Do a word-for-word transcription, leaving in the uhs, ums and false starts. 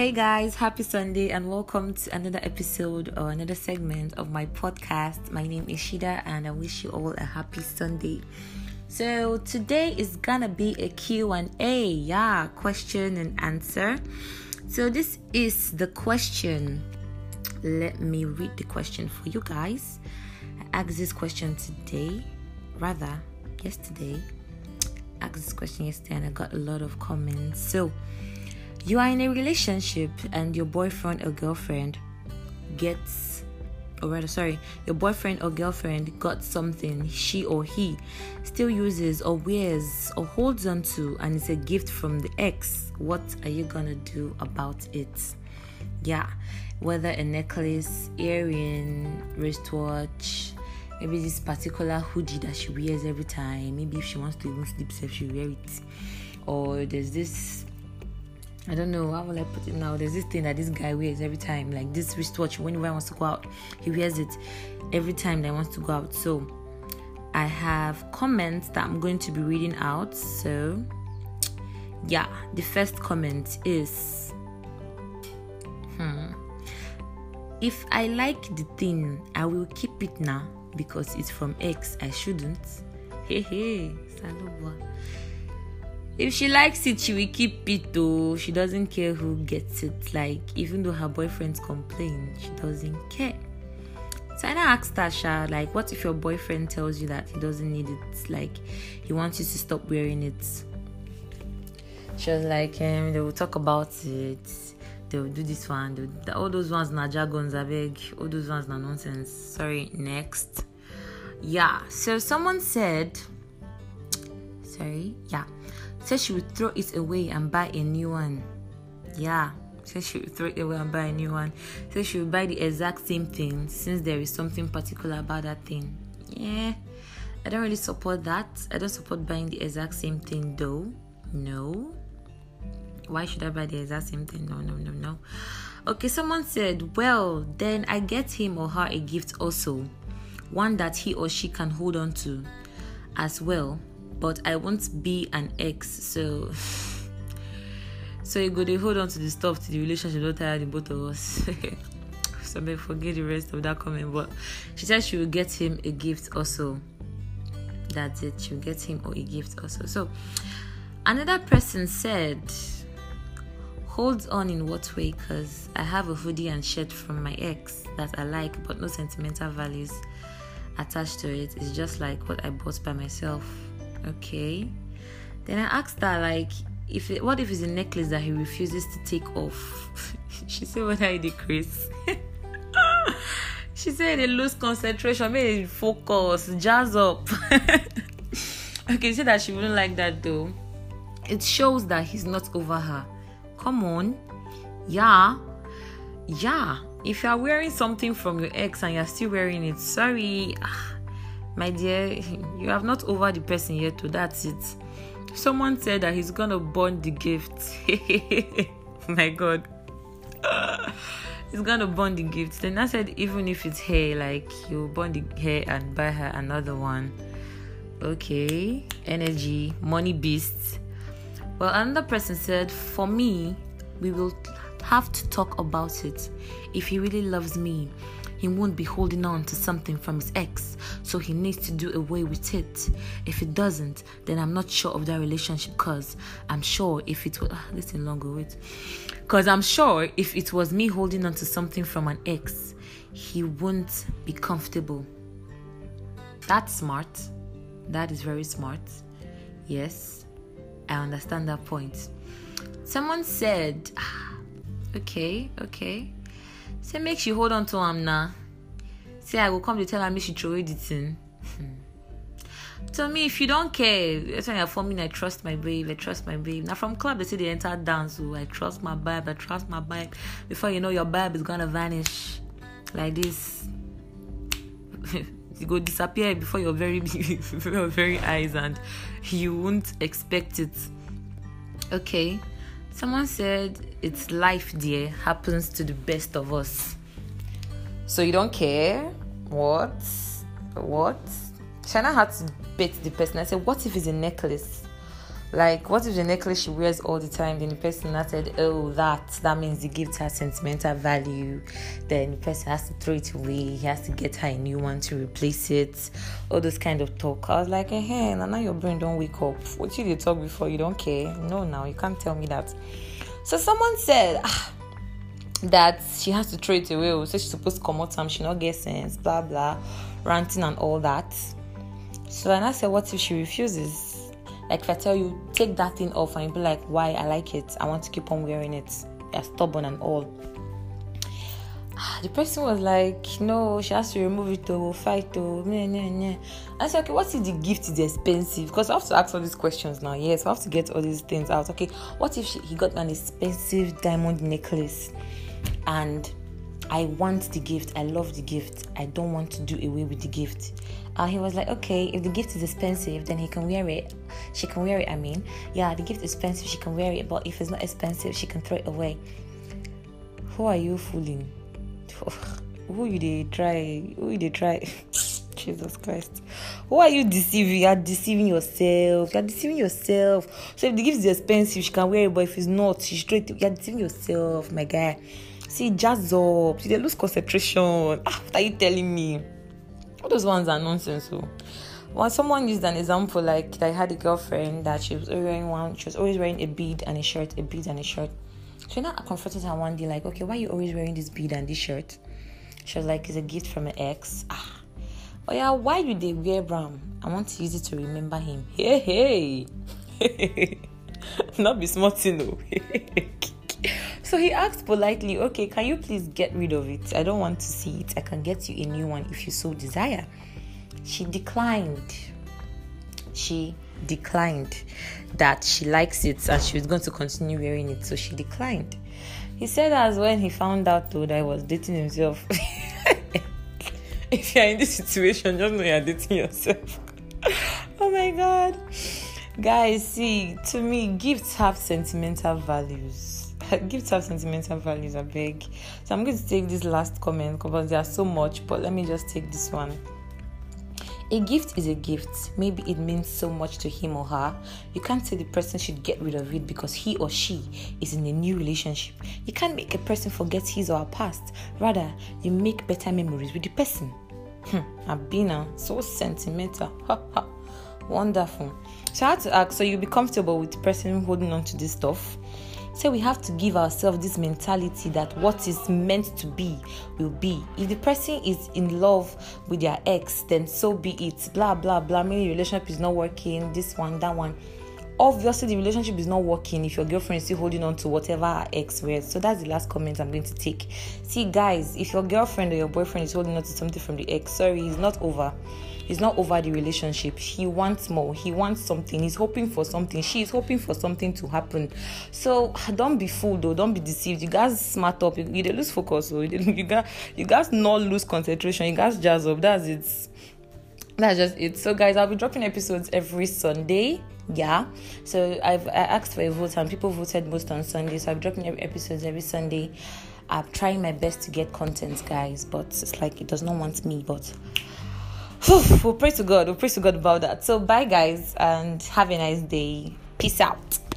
Hey guys, happy Sunday and welcome to another episode or another segment of my podcast. My name is Shida and I wish you all a happy Sunday. So today is gonna be a Q and A, yeah, question and answer. So this is the question. Let me read the question for you guys. I asked this question today, rather yesterday. I asked this question yesterday and I got a lot of comments. So you are in a relationship and your boyfriend or girlfriend gets, or rather, sorry, your boyfriend or girlfriend got something she or he still uses or wears or holds on to, and it's a gift from the ex. What are you gonna do about it? Yeah, whether a necklace, earring, wristwatch, maybe this particular hoodie that she wears every time, maybe if she wants to even sleep safe, she wear it, or there's this. I don't know, how will I put it now? There's this thing that this guy wears every time, like this wristwatch. Whenever he wants to go out, he wears it every time that he wants to go out. So I have comments that I'm going to be reading out. So yeah, the first comment is, hmm, if I like the thing, I will keep it now because it's from X. I shouldn't. Hey, hey, Salova. If she likes it, she will keep it though. She doesn't care who gets it. Like, even though her boyfriends complain, she doesn't care. So I asked Tasha, like, what if your boyfriend tells you that he doesn't need it? Like, he wants you to stop wearing it. She was like, um, they will talk about it. They will do this one. They will... All those ones na jargons, I beg. All those ones na nonsense. Sorry, next. Yeah, so someone said... Sorry, yeah. Said she would throw it away and buy a new one. Yeah, said she would throw it away and buy a new one. Said she would buy the exact same thing since there is something particular about that thing. Yeah, I don't really support that. I don't support buying the exact same thing though. No. Why should I buy the exact same thing? No, no, no, no. Okay, someone said, well, then I get him or her a gift also. One that he or she can hold on to as well. But I won't be an ex, so so you go to hold on to the stuff till the relationship don't tire the both of us. Somebody forget the rest of that comment. But she said she will get him a gift also. That's it. She will get him or a gift also. So another person said, hold on in what way? Because I have a hoodie and shirt from my ex that I like, but no sentimental values attached to it. It's just like what I bought by myself. Okay, then I asked her, like, if it, what if it's a necklace that he refuses to take off? She said, what are you decrease? She said they lose concentration, made it focus, jazz up. Okay, she said that she wouldn't like that though. It shows that he's not over her. Come on, yeah, yeah. If you are wearing something from your ex and you are still wearing it, sorry. My dear, you have not over the person yet, so that's it. Someone said that he's gonna burn the gift. My God. Uh, he's gonna burn the gift. Then I said, even if it's hair, like, you burn the hair and buy her another one. Okay. Energy. Money beasts. Well, another person said, for me, we will have to talk about it. If he really loves me, he won't be holding on to something from his ex, so he needs to do away with it. If it doesn't, then I'm not sure of that relationship, because I'm sure if it was... Uh, listen, longer, wait. Because I'm sure if it was me holding on to something from an ex, he wouldn't be comfortable. That's smart. That is very smart. Yes, I understand that point. Someone said... Ah, okay, okay. Say make she hold on to him now. Say I will come to tell her make she throw it in. Tell me if you don't care. That's when you're forming. I trust my babe. I trust my babe. Now from club they say they enter dance. So I trust my babe. I trust my babe. Before you know, your babe is gonna vanish like this. You go disappear before your very before your very eyes, and you won't expect it. Okay. Someone said, it's life, dear. Happens to the best of us. So you don't care? What? What? Shana had to bet the person. I said, what if it's a necklace? Like, what if the necklace she wears all the time, then the person has said, oh, that that means the gift has sentimental value, then the person has to throw it away, he has to get her a new one to replace it, all those kind of talk. I was like, eh, hey, now your brain don't wake up. What you did talk before, you don't care. No, now you can't tell me that. So someone said ah, that she has to throw it away, so she's supposed to come out time, she not get sense, blah blah, ranting and all that. So then I said, what if she refuses? Like, if I tell you, take that thing off, and you'll be like, why? I like it. I want to keep on wearing it. You're stubborn and all. The person was like, no, she has to remove it, or fight, or... I said, okay, what if the gift is expensive? Because I have to ask all these questions now. Yes, I have to get all these things out. Okay, what if she, he got an expensive diamond necklace? And I want the gift. I love the gift. I don't want to do away with the gift. Uh, he was like, okay, if the gift is expensive, then he can wear it. She can wear it, I mean. Yeah, the gift is expensive, she can wear it. But if it's not expensive, she can throw it away. Who are you fooling? Who you they try? Who you they try? Jesus Christ. Who are you deceiving? You are deceiving yourself. You are deceiving yourself. So if the gift is expensive, she can wear it. But if it's not, she should throw it. You are deceiving yourself, my guy. See, jazz up. See, they lose concentration. Ah, what are you telling me? All those ones are nonsense. So, well, someone used an example, like I had a girlfriend that she was wearing one, she was always wearing a bead and a shirt, a bead and a shirt. So now I confronted her one day, like, okay, why are you always wearing this bead and this shirt? She was like, it's a gift from an ex. Ah, oh yeah, why do they wear brown? I want to use it to remember him. Hey, hey, not be smart, you know. So he asked politely, okay, can you please get rid of it? I don't want to see it. I can get you a new one if you so desire. She declined. She declined that she likes it and she was going to continue wearing it. So she declined. He said as when he found out though that he was dating himself. If you're in this situation, just know you're dating yourself. Oh my God. Guys, see, to me, gifts have sentimental values. Gifts have sentimental values, I beg. So I'm going to take this last comment because there are so much, but let me just take this one. A gift is a gift. Maybe it means so much to him or her. You can't say the person should get rid of it because he or she is in a new relationship. You can't make a person forget his or her past. Rather, you make better memories with the person. Hmm, Abina, so sentimental. Ha ha. Wonderful. So I had to ask, so you'll be comfortable with the person holding on to this stuff? So we have to give ourselves this mentality that what is meant to be will be. If the person is in love with their ex, then so be it. Blah, blah, blah. Maybe the relationship is not working. This one, that one. Obviously, the relationship is not working if your girlfriend is still holding on to whatever her ex wears. So that's the last comment I'm going to take. See, guys, if your girlfriend or your boyfriend is holding on to something from the ex, sorry, it's not over. It's not over the relationship. He wants more. He wants something. He's hoping for something. She is hoping for something to happen. So don't be fooled, though. Don't be deceived. You guys smart up. You, you don't lose focus. Though. You, you, guys, you guys not lose concentration. You guys jazz up. That's it. That's just it. So, guys, I'll be dropping episodes every Sunday. Yeah, so I've I asked for a vote and people voted most on Sunday, so I'm dropping episodes every Sunday. I'm trying my best to get content, guys, but it's like it does not want me, but we'll pray to God, we'll pray to God about that. So bye, guys, and have a nice day. Peace out.